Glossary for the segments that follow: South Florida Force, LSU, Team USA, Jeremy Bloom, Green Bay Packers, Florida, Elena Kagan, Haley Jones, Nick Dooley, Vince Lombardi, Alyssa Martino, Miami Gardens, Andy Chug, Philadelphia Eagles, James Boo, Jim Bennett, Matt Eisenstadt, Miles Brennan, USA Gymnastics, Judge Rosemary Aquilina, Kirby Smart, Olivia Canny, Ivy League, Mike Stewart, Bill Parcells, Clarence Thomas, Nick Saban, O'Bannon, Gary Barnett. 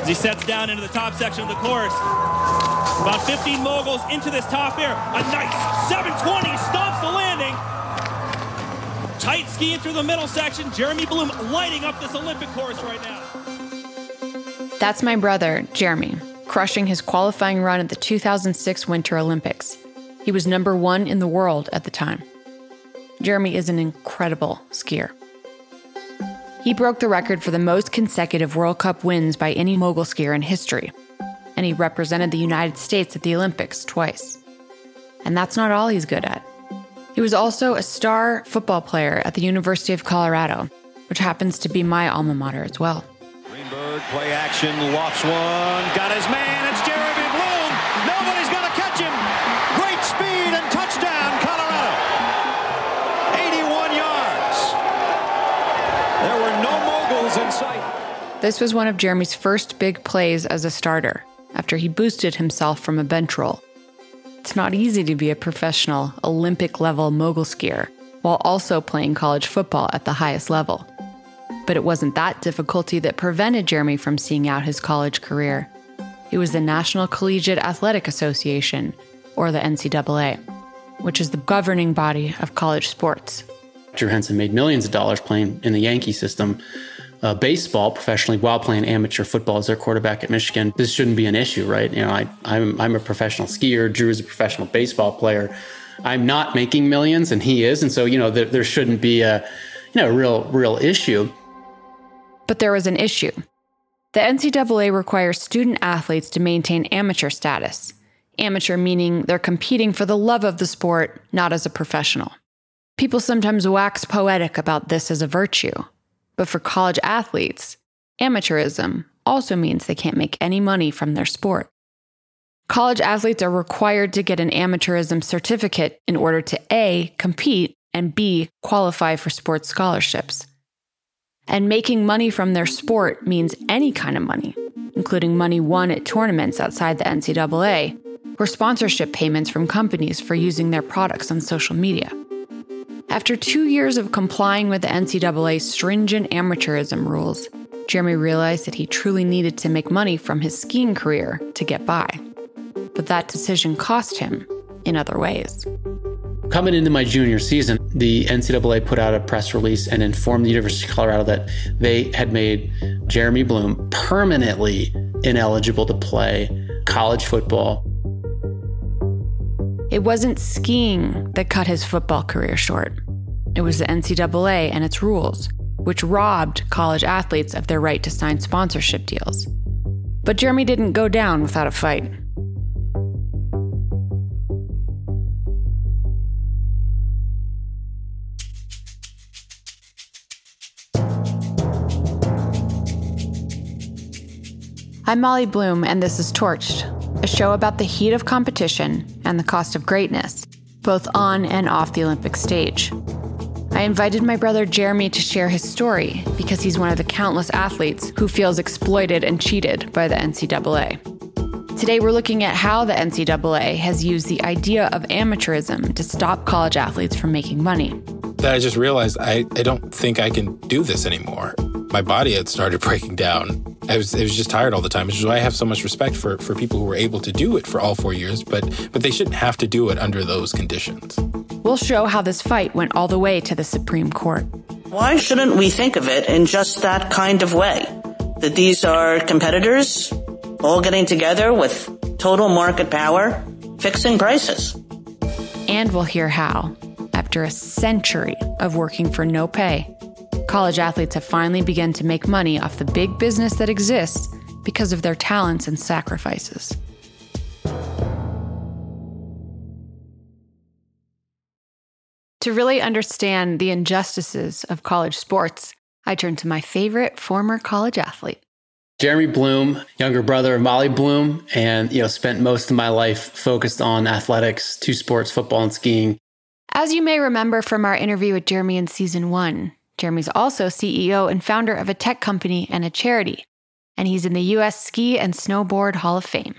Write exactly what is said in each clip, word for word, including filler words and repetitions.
As he sets down into the top section of the course, about fifteen moguls into this top air. A nice seven twenty, stomps the landing. Tight skiing through the middle section. Jeremy Bloom lighting up this Olympic course right now. That's my brother, Jeremy, crushing his qualifying run at the two thousand six Winter Olympics. He was number one in the world at the time. Jeremy is an incredible skier. He broke the record for the most consecutive World Cup wins by any mogul skier in history, and he represented the United States at the Olympics twice. And that's not all he's good at. He was also a star football player at the University of Colorado, which happens to be my alma mater as well. Greenberg, play action, lofts one, got his man, it's Jeremy Bloom! Nobody's gonna catch him! Great speed and touchdown, Colorado! eighty-one yards! There were no moguls in sight. This was one of Jeremy's first big plays as a starter, after he boosted himself from a bench roll. It's not easy to be a professional, Olympic-level mogul skier, while also playing college football at the highest level. But it wasn't that difficulty that prevented Jeremy from seeing out his college career. It was the National Collegiate Athletic Association, or the N C double A, which is the governing body of college sports. Drew Henson made millions of dollars playing in the Yankee system, uh, baseball professionally while playing amateur football as their quarterback at Michigan. This shouldn't be an issue, right? You know, I, I'm, I'm a professional skier. Drew is a professional baseball player. I'm not making millions, and he is. And so, you know, there, there shouldn't be a, you know, real, real issue. But there was an issue. The N C double A requires student athletes to maintain amateur status. Amateur meaning they're competing for the love of the sport, not as a professional. People sometimes wax poetic about this as a virtue, but for college athletes, amateurism also means they can't make any money from their sport. College athletes are required to get an amateurism certificate in order to A, compete, and B, qualify for sports scholarships. And making money from their sport means any kind of money, including money won at tournaments outside the N C double A, or sponsorship payments from companies for using their products on social media. After two years of complying with the N C double A's stringent amateurism rules, Jeremy realized that he truly needed to make money from his skiing career to get by. But that decision cost him in other ways. Coming into my junior season, the N C double A put out a press release and informed the University of Colorado that they had made Jeremy Bloom permanently ineligible to play college football. It wasn't skiing that cut his football career short. It was the N C double A and its rules, which robbed college athletes of their right to sign sponsorship deals. But Jeremy didn't go down without a fight. I'm Molly Bloom, and this is Torched, a show about the heat of competition and the cost of greatness, both on and off the Olympic stage. I invited my brother Jeremy to share his story because he's one of the countless athletes who feels exploited and cheated by the N C double A. Today we're looking at how the N C double A has used the idea of amateurism to stop college athletes from making money. I just realized I, I don't think I can do this anymore. My body had started breaking down. I was, I was just tired all the time, which is why I have so much respect for, for people who were able to do it for all four years, but, but they shouldn't have to do it under those conditions. We'll show how this fight went all the way to the Supreme Court. Why shouldn't we think of it in just that kind of way? That these are competitors all getting together with total market power, fixing prices. And we'll hear how, after a century of working for no pay, college athletes have finally begun to make money off the big business that exists because of their talents and sacrifices. To really understand the injustices of college sports, I turned to my favorite former college athlete. Jeremy Bloom, younger brother of Molly Bloom, and you know, spent most of my life focused on athletics, two sports, football and skiing. As you may remember from our interview with Jeremy in season one, Jeremy's also C E O and founder of a tech company and a charity, and he's in the U S Ski and Snowboard Hall of Fame.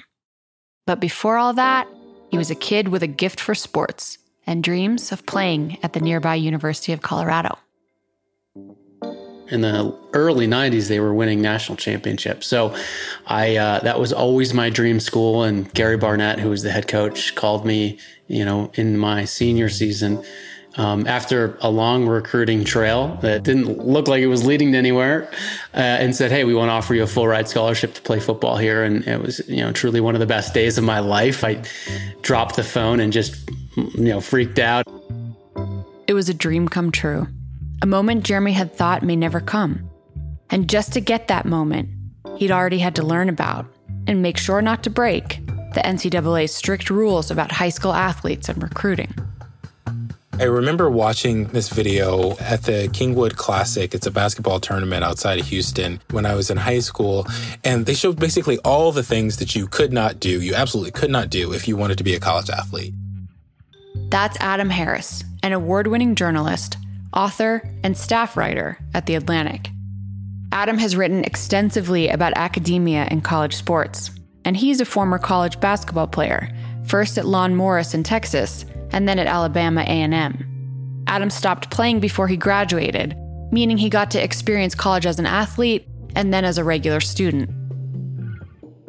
But before all that, he was a kid with a gift for sports and dreams of playing at the nearby University of Colorado. In the early nineties, they were winning national championships. So I uh, that was always my dream school. And Gary Barnett, who was the head coach, called me, you know, in my senior season um, after a long recruiting trail that didn't look like it was leading to anywhere uh, and said, hey, we want to offer you a full ride scholarship to play football here. And it was, you know, truly one of the best days of my life. I dropped the phone and just, you know, freaked out. It was a dream come true. A moment Jeremy had thought may never come. And just to get that moment, he'd already had to learn about and make sure not to break the N C double A's strict rules about high school athletes and recruiting. I remember watching this video at the Kingwood Classic. It's a basketball tournament outside of Houston when I was in high school. And they showed basically all the things that you could not do, you absolutely could not do if you wanted to be a college athlete. That's Adam Harris, an award-winning journalist, author, and staff writer at The Atlantic. Adam has written extensively about academia and college sports, and he's a former college basketball player, first at Lon Morris in Texas, and then at Alabama A and M. Adam stopped playing before he graduated, meaning he got to experience college as an athlete and then as a regular student.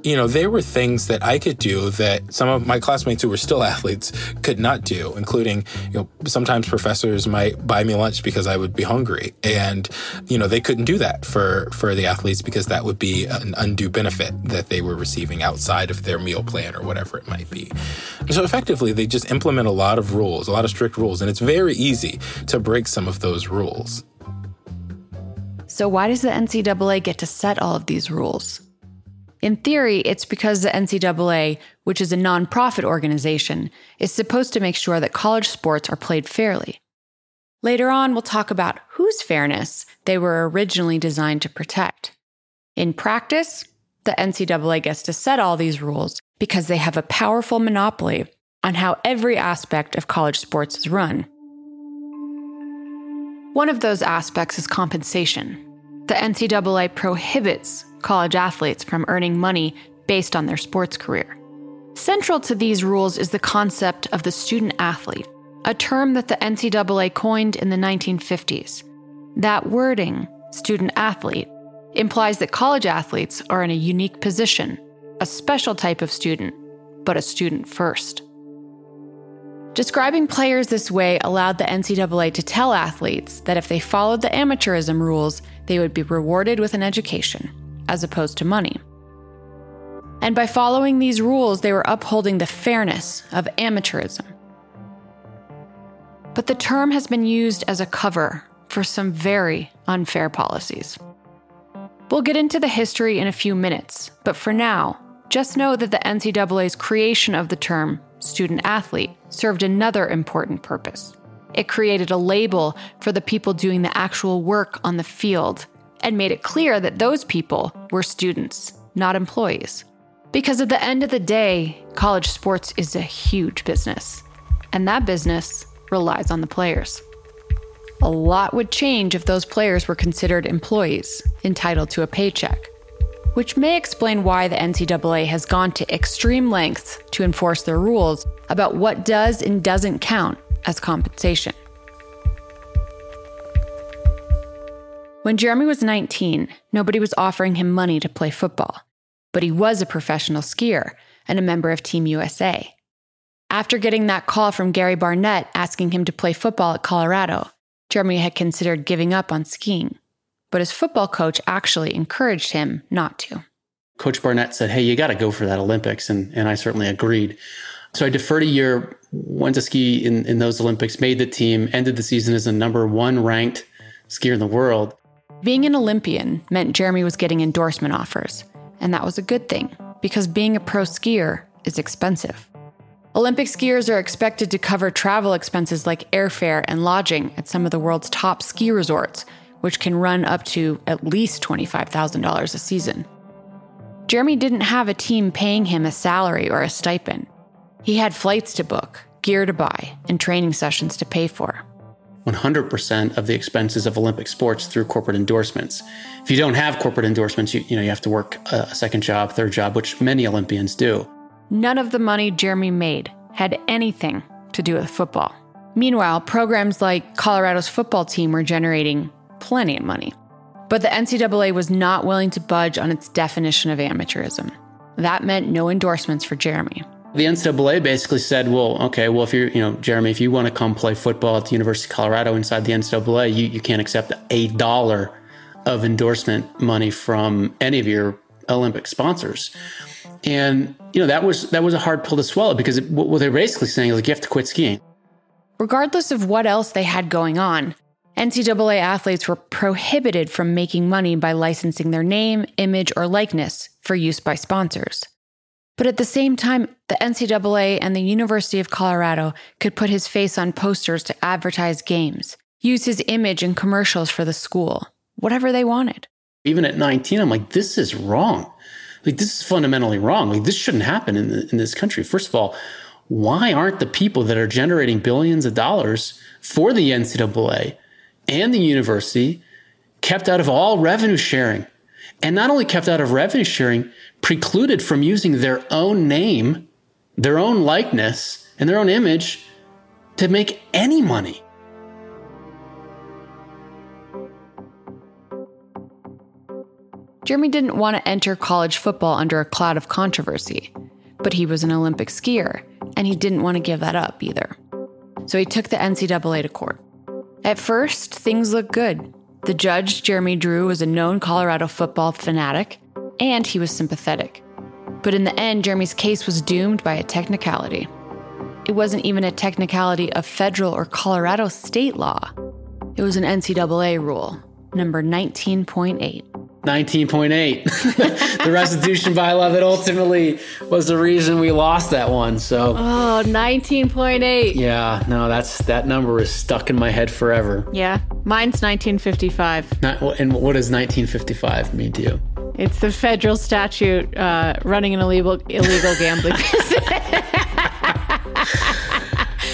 You know, there were things that I could do that some of my classmates who were still athletes could not do, including, you know, sometimes professors might buy me lunch because I would be hungry. And, you know, they couldn't do that for, for the athletes because that would be an undue benefit that they were receiving outside of their meal plan or whatever it might be. And so effectively, they just implement a lot of rules, a lot of strict rules, and it's very easy to break some of those rules. So why does the N C double A get to set all of these rules? In theory, it's because the N C double A, which is a nonprofit organization, is supposed to make sure that college sports are played fairly. Later on, we'll talk about whose fairness they were originally designed to protect. In practice, the N C double A gets to set all these rules because they have a powerful monopoly on how every aspect of college sports is run. One of those aspects is compensation. The N C double A prohibits college athletes from earning money based on their sports career. Central to these rules is the concept of the student athlete, a term that the N C double A coined in the nineteen fifties. That wording, student athlete, implies that college athletes are in a unique position, a special type of student, but a student first. Describing players this way allowed the N C double A to tell athletes that if they followed the amateurism rules, they would be rewarded with an education, as opposed to money. And by following these rules, they were upholding the fairness of amateurism. But the term has been used as a cover for some very unfair policies. We'll get into the history in a few minutes, but for now, just know that the N C double A's creation of the term student-athlete served another important purpose. It created a label for the people doing the actual work on the field and made it clear that those people were students, not employees. Because at the end of the day, college sports is a huge business, and that business relies on the players. A lot would change if those players were considered employees, entitled to a paycheck, which may explain why the N C double A has gone to extreme lengths to enforce their rules about what does and doesn't count as compensation. When Jeremy was nineteen, nobody was offering him money to play football, but he was a professional skier and a member of Team U S A. After getting that call from Gary Barnett asking him to play football at Colorado, Jeremy had considered giving up on skiing, but his football coach actually encouraged him not to. Coach Barnett said, hey, you got to go for that Olympics. And, and I certainly agreed. So I deferred a year, went to ski in, in those Olympics, made the team, ended the season as the number one ranked skier in the world. Being an Olympian meant Jeremy was getting endorsement offers. And that was a good thing, because being a pro skier is expensive. Olympic skiers are expected to cover travel expenses like airfare and lodging at some of the world's top ski resorts, which can run up to at least twenty-five thousand dollars a season. Jeremy didn't have a team paying him a salary or a stipend. He had flights to book, gear to buy, and training sessions to pay for. one hundred percent of the expenses of Olympic sports through corporate endorsements. If you don't have corporate endorsements, you, you know, you have to work a second job, third job, which many Olympians do. None of the money Jeremy made had anything to do with football. Meanwhile, programs like Colorado's football team were generating plenty of money. But the N C double A was not willing to budge on its definition of amateurism. That meant no endorsements for Jeremy. The N C double A basically said, well, okay, well, if you're, you know, Jeremy, if you want to come play football at the University of Colorado inside the N C double A, you, you can't accept a dollar of endorsement money from any of your Olympic sponsors. And, you know, that was that was a hard pill to swallow, because it, what they're basically saying is, like, you have to quit skiing. Regardless of what else they had going on, N C double A athletes were prohibited from making money by licensing their name, image, or likeness for use by sponsors. But at the same time, the N C double A and the University of Colorado could put his face on posters to advertise games, use his image in commercials for the school, whatever they wanted. Even at nineteen, I'm like, this is wrong. Like, this is fundamentally wrong. Like, this shouldn't happen in, the, in this country. First of all, why aren't the people that are generating billions of dollars for the N C double A and the university kept out of all revenue sharing? And not only kept out of revenue sharing, precluded from using their own name, their own likeness, and their own image to make any money. Jeremy didn't want to enter college football under a cloud of controversy, but he was an Olympic skier, and he didn't want to give that up either. So he took the N C double A to court. At first, things looked good. The judge Jeremy drew was a known Colorado football fanatic, and he was sympathetic. But in the end, Jeremy's case was doomed by a technicality. It wasn't even a technicality of federal or Colorado state law. It was an N C double A rule, number nineteen point eight. nineteen point eight. The restitution bylaw that ultimately was the reason we lost that one. So oh, nineteen point eight. Yeah, no, that's that number is stuck in my head forever. Yeah, mine's nineteen fifty-five. Not, and what does nineteen fifty-five mean to you? It's the federal statute uh, running an illegal illegal gambling business.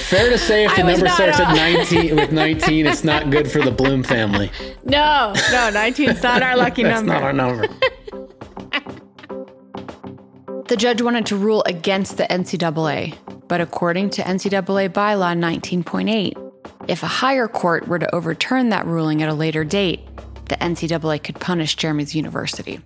Fair to say, if the number starts at nineteen, with nineteen, it's not good for the Bloom family. No, no, nineteen's not our lucky That's number. That's not our number. The judge wanted to rule against the N C double A, but according to N C double A bylaw nineteen point eight, if a higher court were to overturn that ruling at a later date, the N C double A could punish Jeremy's university.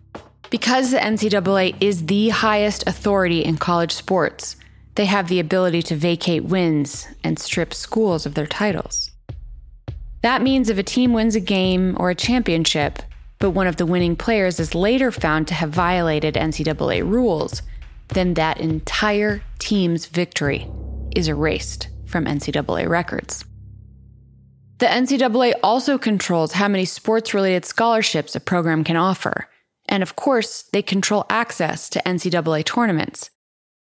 Because the N C double A is the highest authority in college sports, they have the ability to vacate wins and strip schools of their titles. That means if a team wins a game or a championship, but one of the winning players is later found to have violated N C double A rules, then that entire team's victory is erased from N C double A records. The N C double A also controls how many sports-related scholarships a program can offer. And of course, they control access to N C double A tournaments.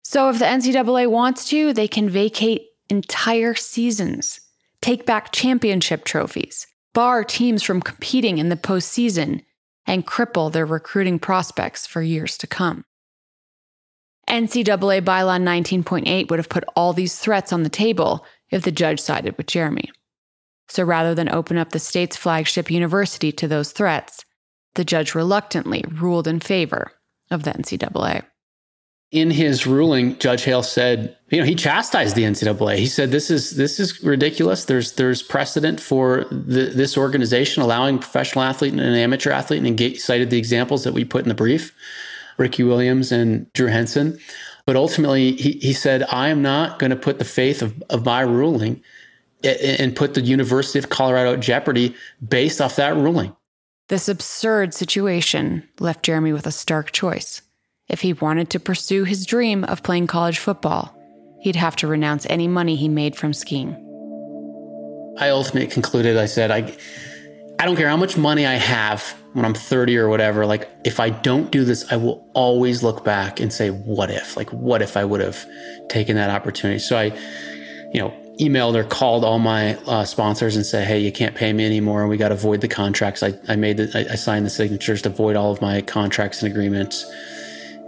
So if the N C double A wants to, they can vacate entire seasons, take back championship trophies, bar teams from competing in the postseason, and cripple their recruiting prospects for years to come. N C double A bylaw nineteen point eight would have put all these threats on the table if the judge sided with Jeremy. So rather than open up the state's flagship university to those threats, the judge reluctantly ruled in favor of the N C double A. In his ruling, Judge Hale said, you know, he chastised the N C double A. He said, this is this is ridiculous. There's there's precedent for the, this organization allowing professional athlete and an amateur athlete, and he cited the examples that we put in the brief, Ricky Williams and Drew Henson. But ultimately, he, he said, I am not going to put the faith of, of my ruling and put the University of Colorado at jeopardy based off that ruling. This absurd situation left Jeremy with a stark choice. If he wanted to pursue his dream of playing college football, he'd have to renounce any money he made from skiing. I ultimately concluded, I said, I, I don't care how much money I have when I'm thirty or whatever. Like, if I don't do this, I will always look back and say, what if? Like, what if I would have taken that opportunity? So I, you know, emailed or called all my uh, sponsors and said, hey, you can't pay me anymore. We got to void the contracts. I, I made the, I, I signed the signatures to void all of my contracts and agreements.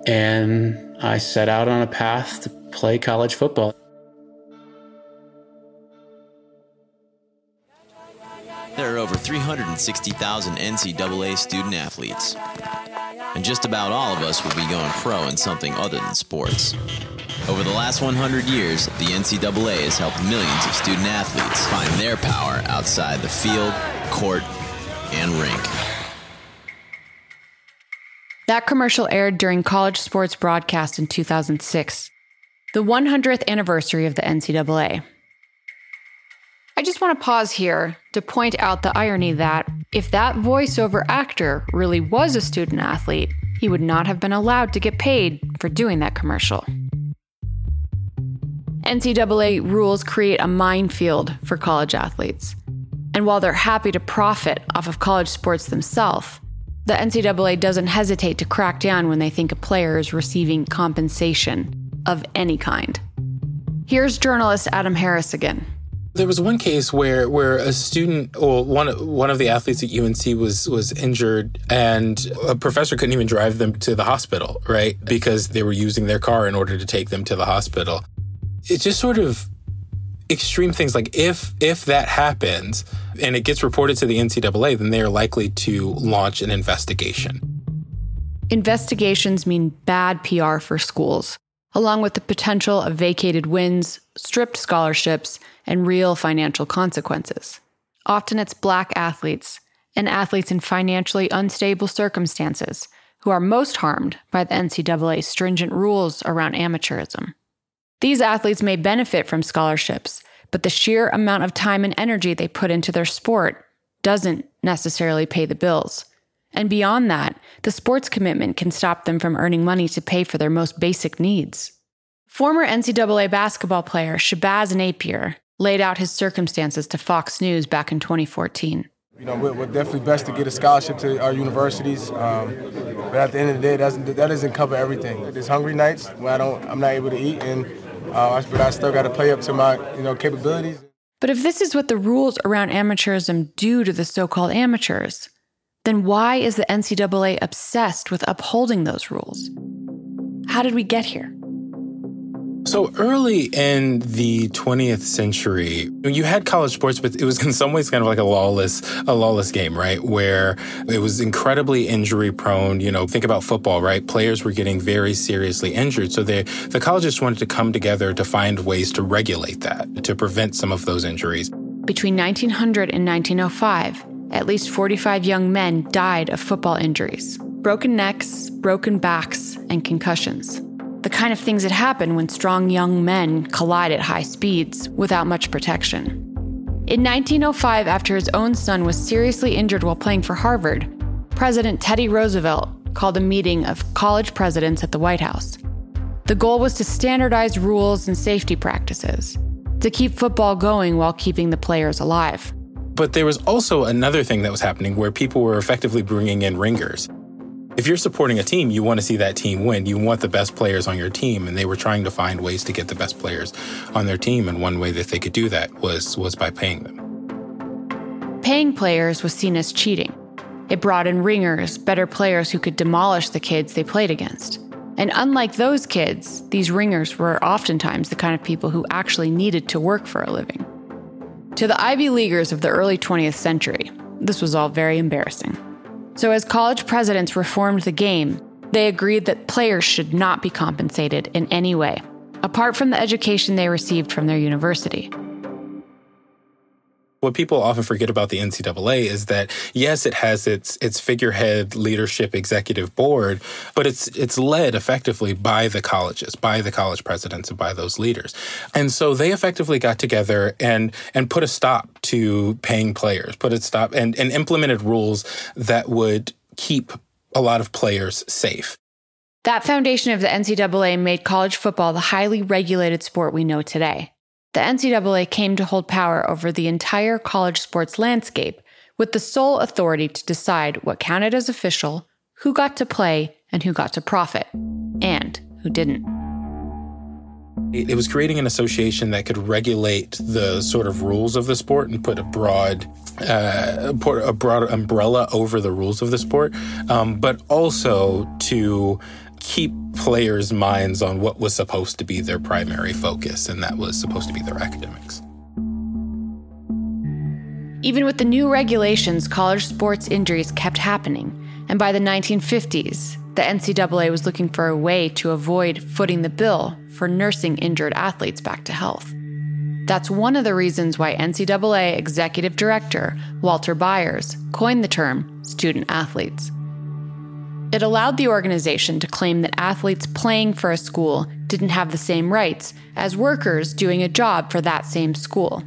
And I set out on a path to play college football. There are over three hundred sixty thousand N C double A student athletes, and just about all of us will be going pro in something other than sports. Over the last one hundred years, the N C double A has helped millions of student athletes find their power outside the field, court, and rink. That commercial aired during college sports broadcast in two thousand six, the one hundredth anniversary of the N C double A. I just want to pause here to point out the irony that if that voiceover actor really was a student athlete, he would not have been allowed to get paid for doing that commercial. N C double A rules create a minefield for college athletes. And while they're happy to profit off of college sports themselves, the N C double A doesn't hesitate to crack down when they think a player is receiving compensation of any kind. Here's journalist Adam Harris again. There was one case where, where a student, or one one of the athletes at U N C was was injured, and a professor couldn't even drive them to the hospital, right? Because they were using their car in order to take them to the hospital. It's just sort of extreme things. Like, if if that happens and it gets reported to the N C double A, then they are likely to launch an investigation. Investigations mean bad P R for schools, along with the potential of vacated wins, stripped scholarships, and real financial consequences. Often it's Black athletes and athletes in financially unstable circumstances who are most harmed by the N C double A's stringent rules around amateurism. These athletes may benefit from scholarships, but the sheer amount of time and energy they put into their sport doesn't necessarily pay the bills. And beyond that, the sports commitment can stop them from earning money to pay for their most basic needs. Former N C double A basketball player Shabazz Napier laid out his circumstances to Fox News back in twenty fourteen. You know, we're, we're definitely best to get a scholarship to our universities, um, but at the end of the day, it doesn't, that doesn't cover everything. There's hungry nights where I don't, I'm not able to eat, and uh, but I still got to play up to my, you know, capabilities. But if this is what the rules around amateurism do to the so-called amateurs, then why is the N C double A obsessed with upholding those rules? How did we get here? So early in the twentieth century, you had college sports, but it was in some ways kind of like a lawless, a lawless game, right? Where it was incredibly injury prone. You know, think about football, right? Players were getting very seriously injured. So they, the colleges wanted to come together to find ways to regulate that, to prevent some of those injuries. Between nineteen hundred and nineteen oh five, at least forty-five young men died of football injuries, broken necks, broken backs, and concussions. The kind of things that happen when strong young men collide at high speeds without much protection. In nineteen oh five, after his own son was seriously injured while playing for Harvard, President Teddy Roosevelt called a meeting of college presidents at the White House. The goal was to standardize rules and safety practices, to keep football going while keeping the players alive. But there was also another thing that was happening where people were effectively bringing in ringers. If you're supporting a team, you want to see that team win. You want the best players on your team. And they were trying to find ways to get the best players on their team. And one way that they could do that was, was by paying them. Paying players was seen as cheating. It brought in ringers, better players who could demolish the kids they played against. And unlike those kids, these ringers were oftentimes the kind of people who actually needed to work for a living. To the Ivy Leaguers of the early twentieth century, this was all very embarrassing. So as college presidents reformed the game, they agreed that players should not be compensated in any way, apart from the education they received from their university. what people often forget about the N C double A is that, yes, it has its its figurehead leadership executive board, but it's it's led effectively by the colleges, by the college presidents and by those leaders. And so they effectively got together and and put a stop to paying players, put a stop and, and implemented rules that would keep a lot of players safe. That foundation of the N C double A made college football the highly regulated sport we know today. The N C double A came to hold power over the entire college sports landscape, with the sole authority to decide what counted as official, who got to play, and who got to profit, and who didn't. It was creating an association that could regulate the sort of rules of the sport and put a broad, uh, put a broad umbrella over the rules of the sport, um, but also to keep players' minds on what was supposed to be their primary focus, and that was supposed to be their academics. Even with the new regulations, college sports injuries kept happening, and by the nineteen fifties, the N C double A was looking for a way to avoid footing the bill for nursing injured athletes back to health. That's one of the reasons why N C double A Executive Director Walter Byers coined the term student athletes. It allowed the organization to claim that athletes playing for a school didn't have the same rights as workers doing a job for that same school.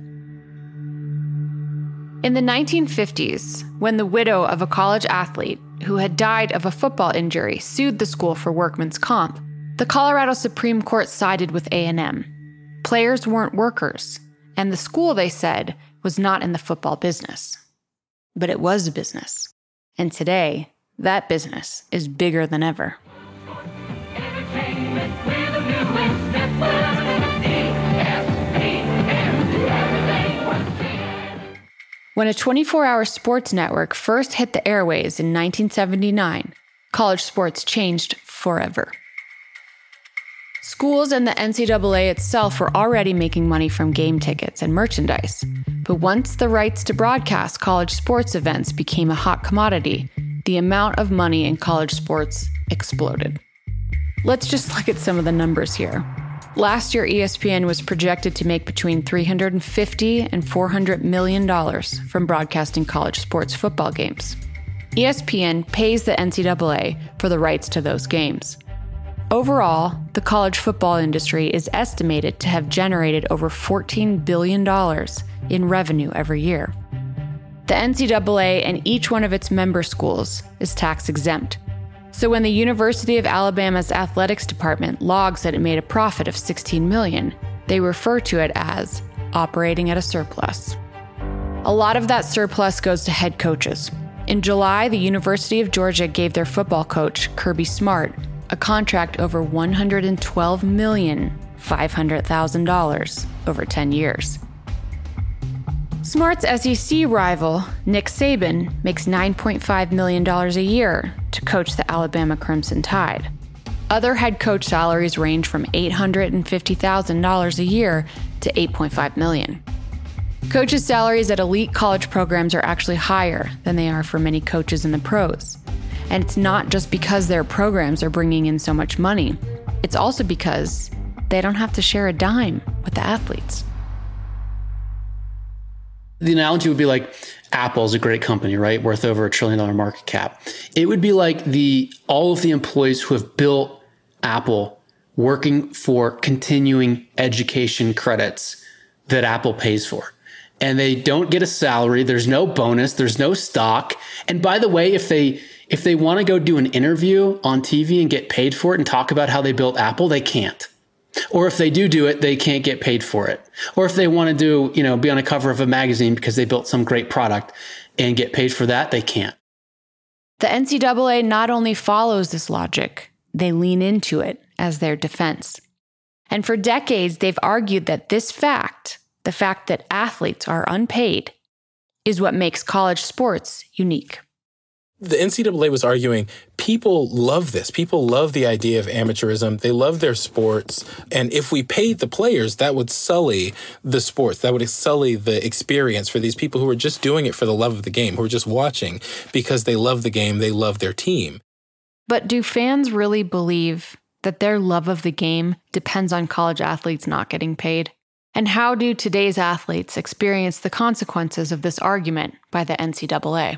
In the nineteen fifties, when the widow of a college athlete who had died of a football injury sued the school for workman's comp, the Colorado Supreme Court sided with A and M. Players weren't workers, and the school, they said, was not in the football business. But it was a business. And today, that business is bigger than ever. When a twenty-four hour sports network first hit the airways in nineteen seventy-nine, college sports changed forever. Schools and the N C double A itself were already making money from game tickets and merchandise. But once the rights to broadcast college sports events became a hot commodity, the amount of money in college sports exploded. Let's just look at some of the numbers here. Last year, E S P N was projected to make between three hundred fifty and four hundred million dollars from broadcasting college sports football games. E S P N pays the N C double A for the rights to those games. Overall, the college football industry is estimated to have generated over fourteen billion dollars in revenue every year. The N C double A and each one of its member schools is tax exempt. So when the University of Alabama's athletics department logs that it made a profit of sixteen million dollars, they refer to it as operating at a surplus. A lot of that surplus goes to head coaches. In July, the University of Georgia gave their football coach, Kirby Smart, a contract over one hundred twelve million five hundred thousand dollars over ten years. Smart's S E C rival, Nick Saban, makes nine point five million dollars a year to coach the Alabama Crimson Tide. Other head coach salaries range from eight hundred fifty thousand dollars a year to eight point five million dollars. Coaches' salaries at elite college programs are actually higher than they are for many coaches in the pros. And it's not just because their programs are bringing in so much money. It's also because they don't have to share a dime with the athletes. The analogy would be like Apple's a great company, right? Worth over a trillion dollar market cap. It would be like the all of the employees who have built Apple working for continuing education credits that Apple pays for. And they don't get a salary. There's no bonus. There's no stock. And by the way, if they if they want to go do an interview on T V and get paid for it and talk about how they built Apple, they can't. Or if they do do it, they can't get paid for it. Or if they want to do, you know, be on a cover of a magazine because they built some great product and get paid for that, they can't. The N C double A not only follows this logic, they lean into it as their defense. And for decades, they've argued that this fact, the fact that athletes are unpaid, is what makes college sports unique. The N C double A was arguing people love this. People love the idea of amateurism. They love their sports. And if we paid the players, that would sully the sports. That would sully the experience for these people who are just doing it for the love of the game, who are just watching because they love the game, they love their team. But do fans really believe that their love of the game depends on college athletes not getting paid? And how do today's athletes experience the consequences of this argument by the N C double A?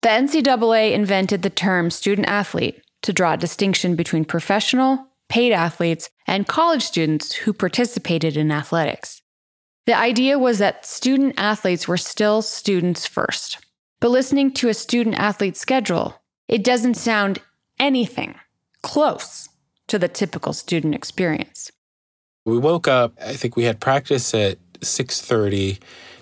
The N C double A invented the term student-athlete to draw a distinction between professional, paid athletes, and college students who participated in athletics. The idea was that student-athletes were still students first. But listening to a student-athlete schedule, it doesn't sound anything close to the typical student experience. We woke up, I think we had practice at six thirty.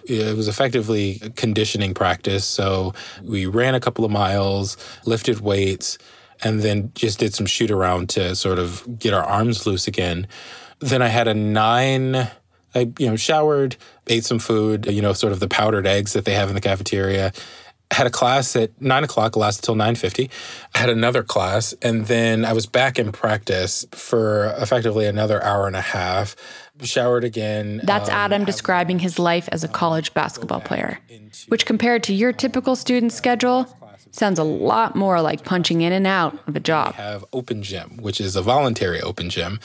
It was effectively conditioning practice. So we ran a couple of miles, lifted weights, and then just did some shoot around to sort of get our arms loose again. Then I had a nine, I you know showered, ate some food, you know, sort of the powdered eggs that they have in the cafeteria. Had a class at nine o'clock, lasted till nine fifty. I had another class, and then I was back in practice for effectively another hour and a half. Showered again. That's um, Adam describing his life as a college basketball player, which compared to your typical student schedule, sounds a lot more like punching in and out of a job. We have open gym, which is a voluntary open gym.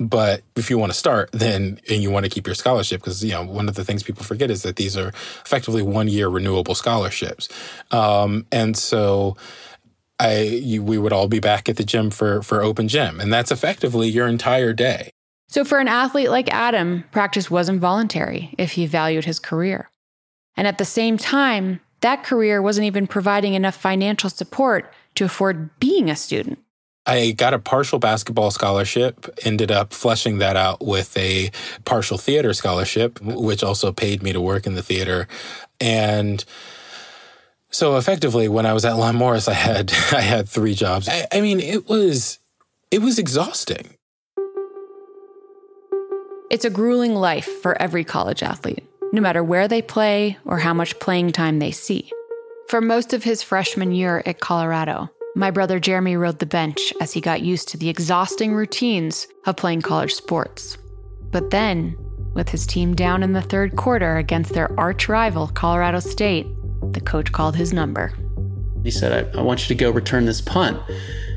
But if you want to start, then, and you want to keep your scholarship, because, you know, one of the things people forget is that these are effectively one-year renewable scholarships. Um, and so I, you, we would all be back at the gym for, for open gym. And that's effectively your entire day. So for an athlete like Adam, practice wasn't voluntary if he valued his career. And at the same time, that career wasn't even providing enough financial support to afford being a student. I got a partial basketball scholarship, ended up fleshing that out with a partial theater scholarship, which also paid me to work in the theater. And so effectively, when I was at Lon Morris, I had I had three jobs. I, I mean, it was it was exhausting. It's a grueling life for every college athlete, no matter where they play or how much playing time they see. For most of his freshman year at Colorado, my brother Jeremy rode the bench as he got used to the exhausting routines of playing college sports. But then, with his team down in the third quarter against their arch rival, Colorado State, the coach called his number. He said, I, I want you to go return this punt.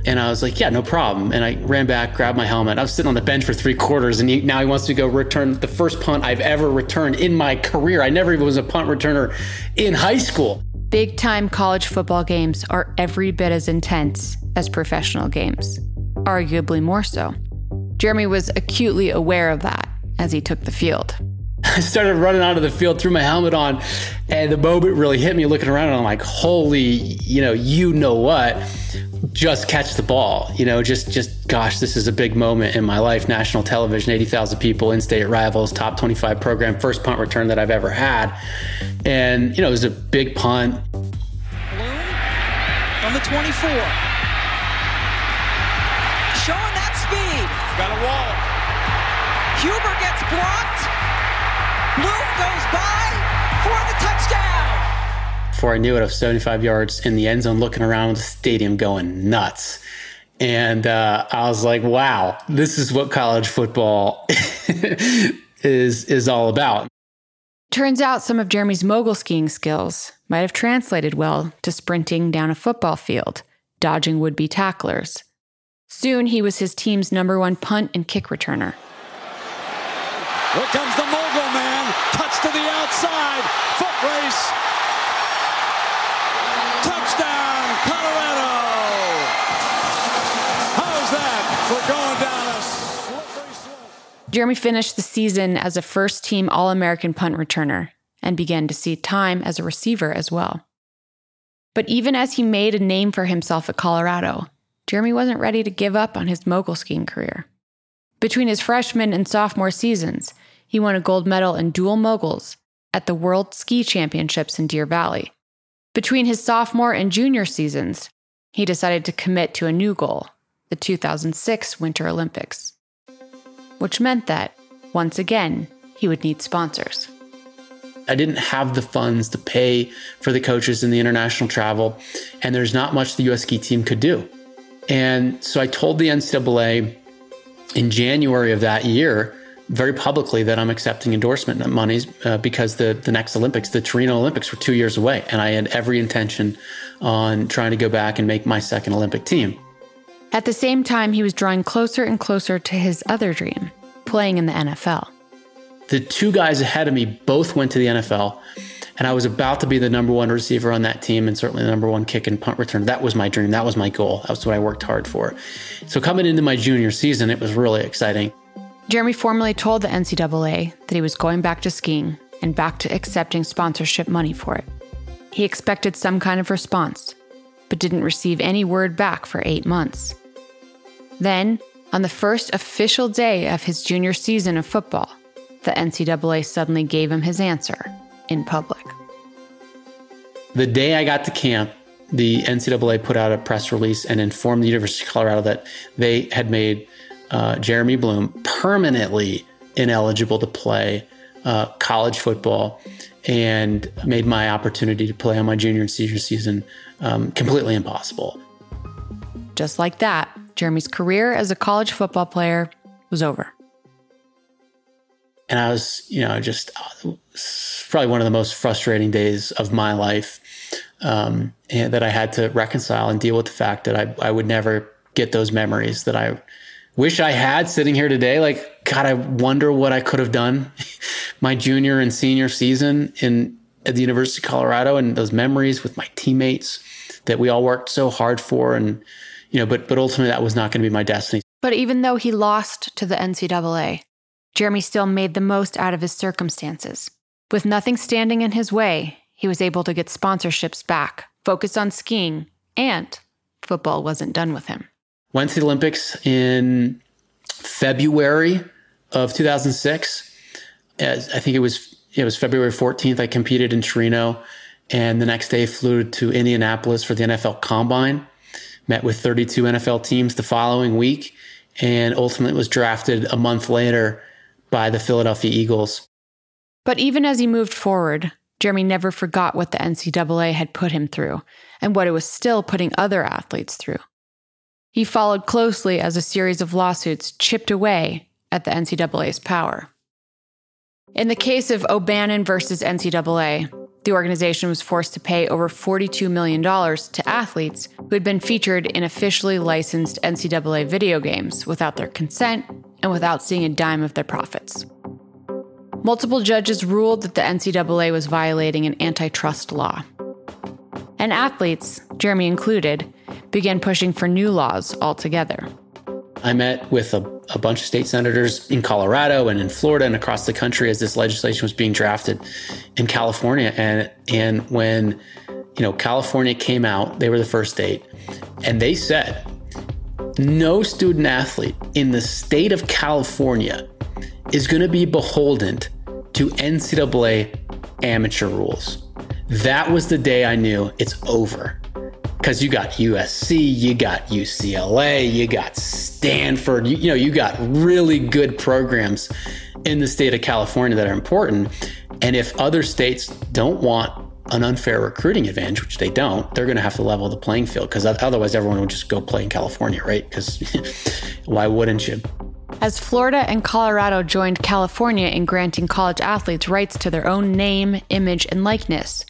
And I was like, yeah, no problem. And I ran back, grabbed my helmet. I was sitting on the bench for three quarters, and he, now he wants to go return the first punt I've ever returned in my career. I never even was a punt returner in high school. Big-time college football games are every bit as intense as professional games, arguably more so. Jeremy was acutely aware of that as he took the field. I started running out of the field, threw my helmet on, and the moment really hit me looking around, and I'm like, holy, you know, you know what? Just catch the ball, you know, just, just, gosh, this is a big moment in my life. National television, eighty thousand people, in-state rivals, top twenty-five program, first punt return that I've ever had. And, you know, it was a big punt. Bloom on the twenty-four. Showing that speed. Got a wall. Huber gets blocked. Bloom goes by for the touchdown. Before I knew it, I was seventy-five yards in the end zone, looking around the stadium going nuts. And uh, I was like, wow, this is what college football is is all about. Turns out some of Jeremy's mogul skiing skills might have translated well to sprinting down a football field, dodging would-be tacklers. Soon he was his team's number one punt and kick returner. Here comes the mogul man, cuts to the outside, foot race, touchdown Colorado! How's that for going down a slippery slope? Jeremy finished the season as a first-team All-American punt returner and began to see time as a receiver as well. But even as he made a name for himself at Colorado, Jeremy wasn't ready to give up on his mogul skiing career. Between his freshman and sophomore seasons, he won a gold medal in dual moguls at the World Ski Championships in Deer Valley. Between his sophomore and junior seasons, he decided to commit to a new goal, the two thousand six Winter Olympics, which meant that, once again, he would need sponsors. I didn't have the funds to pay for the coaches and the international travel, and there's not much the U S ski team could do. And so I told the N C double A in January of that year, very publicly, that I'm accepting endorsement monies uh, because the, the next Olympics, the Torino Olympics, were two years away. And I had every intention on trying to go back and make my second Olympic team. At the same time, he was drawing closer and closer to his other dream, playing in the N F L. The two guys ahead of me both went to the N F L, and I was about to be the number one receiver on that team and certainly the number one kick and punt returner. That was my dream. That was my goal. That was what I worked hard for. So coming into my junior season, it was really exciting. Jeremy formally told the N C double A that he was going back to skiing and back to accepting sponsorship money for it. He expected some kind of response, but didn't receive any word back for eight months. Then, on the first official day of his junior season of football, the N C double A suddenly gave him his answer in public. The day I got to camp, the N C double A put out a press release and informed the University of Colorado that they had made uh, Jeremy Bloom permanently ineligible to play uh, college football and made my opportunity to play on my junior and senior season um, completely impossible. Just like that, Jeremy's career as a college football player was over. And I was, you know, just probably one of the most frustrating days of my life um, and that I had to reconcile and deal with the fact that I, I would never get those memories that I wish I had sitting here today. Like, God, I wonder what I could have done my junior and senior season in at the University of Colorado, and those memories with my teammates that we all worked so hard for. And, you know, but, but ultimately that was not going to be my destiny. But even though he lost to the N C double A, Jeremy still made the most out of his circumstances. With nothing standing in his way, he was able to get sponsorships back, focus on skiing, and football wasn't done with him. Went to the Olympics in February of two thousand six. As I think it was it was February fourteenth. I competed in Torino, and the next day flew to Indianapolis for the N F L Combine. Met with thirty-two N F L teams the following week, and ultimately was drafted a month later by the Philadelphia Eagles. But even as he moved forward, Jeremy never forgot what the N C double A had put him through and what it was still putting other athletes through. He followed closely as a series of lawsuits chipped away at the N C double A's power. In the case of O'Bannon versus N C double A, the organization was forced to pay over forty-two million dollars to athletes who had been featured in officially licensed N C double A video games without their consent and without seeing a dime of their profits. Multiple judges ruled that the N C double A was violating an antitrust law. And athletes, Jeremy included, began pushing for new laws altogether. I met with a, a bunch of state senators in Colorado and in Florida and across the country as this legislation was being drafted in California. And, and when, you know, California came out, they were the first state, and they said, no student athlete in the state of California is going to be beholden to N C double A amateur rules. That was the day I knew it's over, because you got U S C, you got U C L A, you got Stanford, you, you know, you got really good programs in the state of California that are important. And if other states don't want an unfair recruiting advantage, which they don't, they're going to have to level the playing field, because otherwise everyone would just go play in California, right? Because why wouldn't you? As Florida and Colorado joined California in granting college athletes rights to their own name, image, and likeness,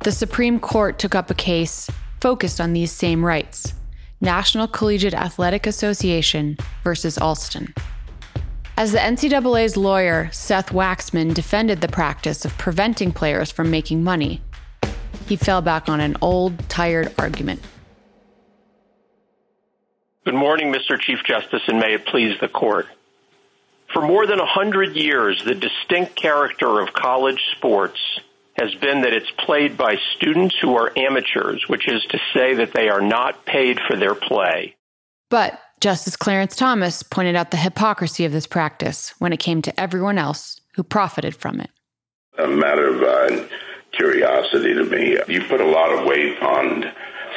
the Supreme Court took up a case focused on these same rights, National Collegiate Athletic Association versus Alston. As the N C double A's lawyer, Seth Waxman, defended the practice of preventing players from making money, he fell back on an old, tired argument. Good morning, Mister Chief Justice, and may it please the court. For more than one hundred years, the distinct character of college sports has been that it's played by students who are amateurs, which is to say that they are not paid for their play. But Justice Clarence Thomas pointed out the hypocrisy of this practice when it came to everyone else who profited from it. A matter of uh, curiosity to me. You put a lot of weight on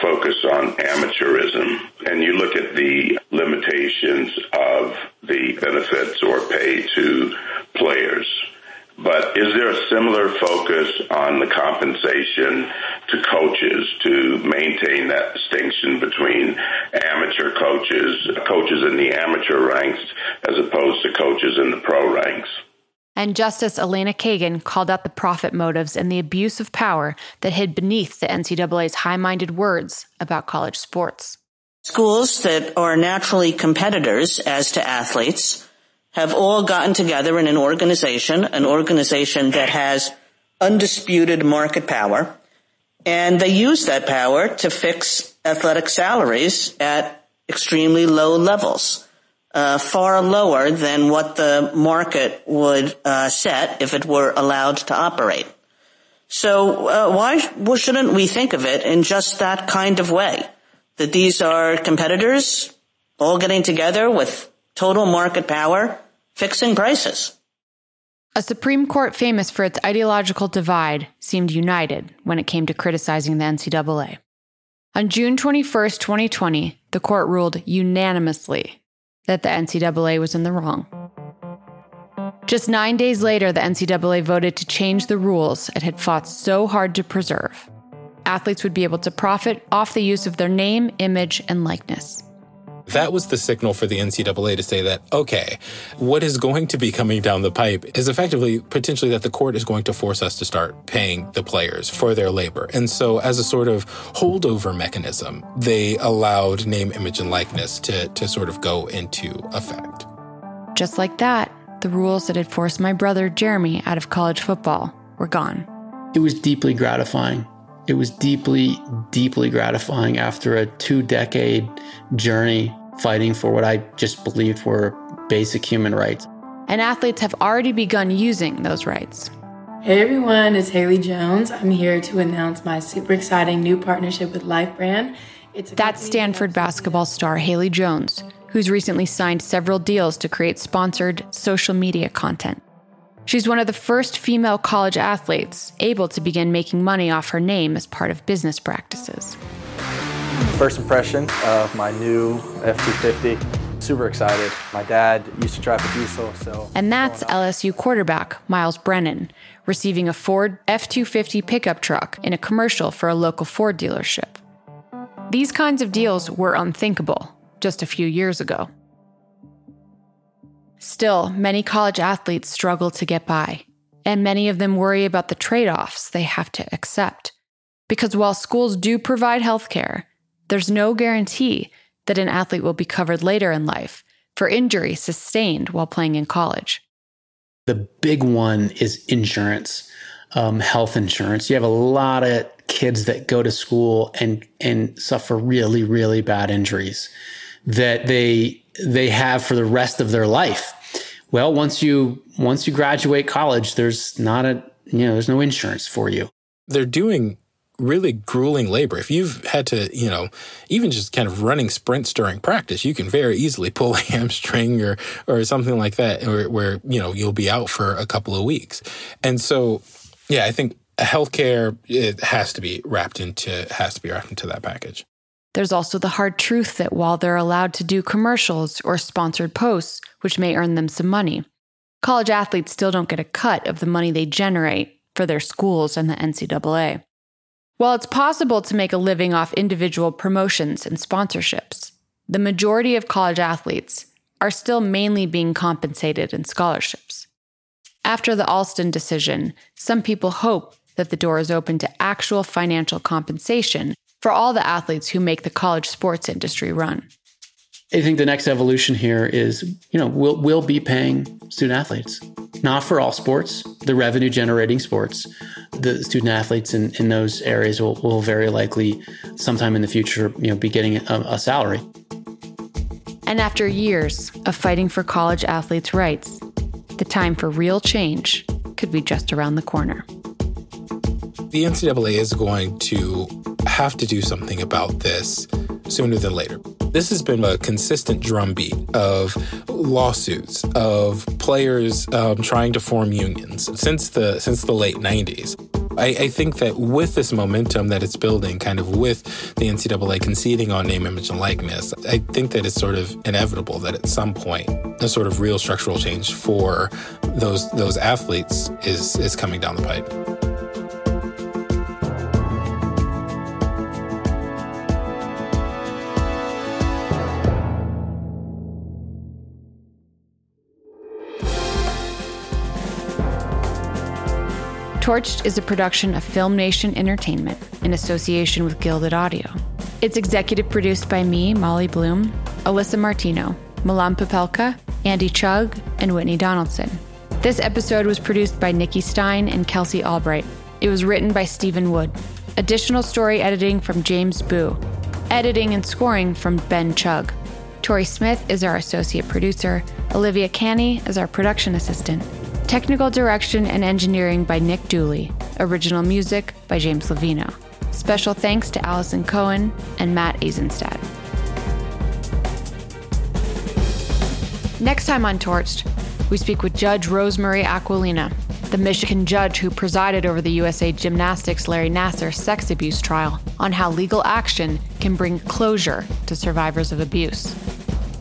focus on amateurism, and you look at the limitations of the benefits or pay to players. But is there a similar focus on the compensation to coaches to maintain that distinction between amateur coaches, coaches in the amateur ranks, as opposed to coaches in the pro ranks? And Justice Elena Kagan called out the profit motives and the abuse of power that hid beneath the N C double A's high-minded words about college sports. Schools that are naturally competitors as to athletes have all gotten together in an organization, an organization that has undisputed market power, and they use that power to fix athletic salaries at extremely low levels. Uh, far lower than what the market would uh, set if it were allowed to operate. So uh, why well, shouldn't we think of it in just that kind of way, that these are competitors all getting together with total market power, fixing prices? A Supreme Court famous for its ideological divide seemed united when it came to criticizing the N C double A. On June twenty-first, twenty twenty, the court ruled unanimously that the N C double A was in the wrong. Just nine days later, the N C double A voted to change the rules it had fought so hard to preserve. Athletes would be able to profit off the use of their name, image, and likeness. That was the signal for the N C double A to say that, okay, what is going to be coming down the pipe is effectively, potentially, that the court is going to force us to start paying the players for their labor. And so as a sort of holdover mechanism, they allowed name, image, and likeness to, to sort of go into effect. Just like that, the rules that had forced my brother Jeremy out of college football were gone. It was deeply gratifying. It was deeply, deeply gratifying after a two-decade journey fighting for what I just believed were basic human rights. And athletes have already begun using those rights. Hey everyone, it's Haley Jones. I'm here to announce my super exciting new partnership with Life Brand. It's That's Stanford basketball star Haley Jones, who's recently signed several deals to create sponsored social media content. She's one of the first female college athletes able to begin making money off her name as part of business practices. First impression of my new F two fifty. Super excited. My dad used to drive a diesel, so... And that's L S U quarterback Miles Brennan receiving a Ford F two fifty pickup truck in a commercial for a local Ford dealership. These kinds of deals were unthinkable just a few years ago. Still, many college athletes struggle to get by, and many of them worry about the trade-offs they have to accept. Because while schools do provide health care, there's no guarantee that an athlete will be covered later in life for injury sustained while playing in college. The big one is insurance, um, health insurance. You have a lot of kids that go to school and, and suffer really, really bad injuries that they... they have for the rest of their life. Well, once you once you graduate college, there's not a, you know, there's no insurance for you. They're doing really grueling labor. If you've had to, you know, even just kind of running sprints during practice, you can very easily pull a hamstring or or something like that, or where, you know, you'll be out for a couple of weeks. And so, yeah, I think healthcare, it has to be wrapped into has to be wrapped into that package. There's also the hard truth that while they're allowed to do commercials or sponsored posts, which may earn them some money, college athletes still don't get a cut of the money they generate for their schools and the N C double A. While it's possible to make a living off individual promotions and sponsorships, the majority of college athletes are still mainly being compensated in scholarships. After the Alston decision, some people hope that the door is open to actual financial compensation for all the athletes who make the college sports industry run. I think the next evolution here is, you know, we'll, we'll be paying student athletes, not for all sports, the revenue generating sports. The student athletes in, in those areas will, will very likely sometime in the future, you know, be getting a, a salary. And after years of fighting for college athletes' rights, the time for real change could be just around the corner. The N C double A is going to have to do something about this sooner than later. This has been a consistent drumbeat of lawsuits, of players um, trying to form unions since the since the late nineties. I, I think that with this momentum that it's building, kind of with the N C double A conceding on name, image, and likeness, I think that it's sort of inevitable that at some point a sort of real structural change for those those athletes is is coming down the pipe. Torched is a production of Film Nation Entertainment in association with Gilded Audio. It's executive produced by me, Molly Bloom, Alyssa Martino, Milan Popelka, Andy Chug, and Whitney Donaldson. This episode was produced by Nikki Stein and Kelsey Albright. It was written by Stephen Wood. Additional story editing from James Boo. Editing and scoring from Ben Chug. Tori Smith is our associate producer. Olivia Canny is our production assistant. Technical direction and engineering by Nick Dooley. Original music by James Levino. Special thanks to Allison Cohen and Matt Eisenstadt. Next time on Torched, we speak with Judge Rosemary Aquilina, the Michigan judge who presided over the U S A Gymnastics Larry Nassar sex abuse trial, on how legal action can bring closure to survivors of abuse.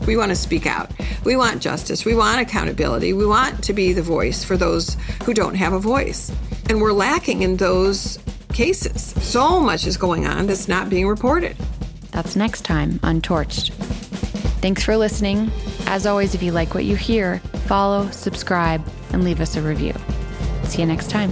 We want to speak out. We want justice. We want accountability. We want to be the voice for those who don't have a voice. And we're lacking in those cases. So much is going on that's not being reported. That's next time on Torched. Thanks for listening. As always, if you like what you hear, follow, subscribe, and leave us a review. See you next time.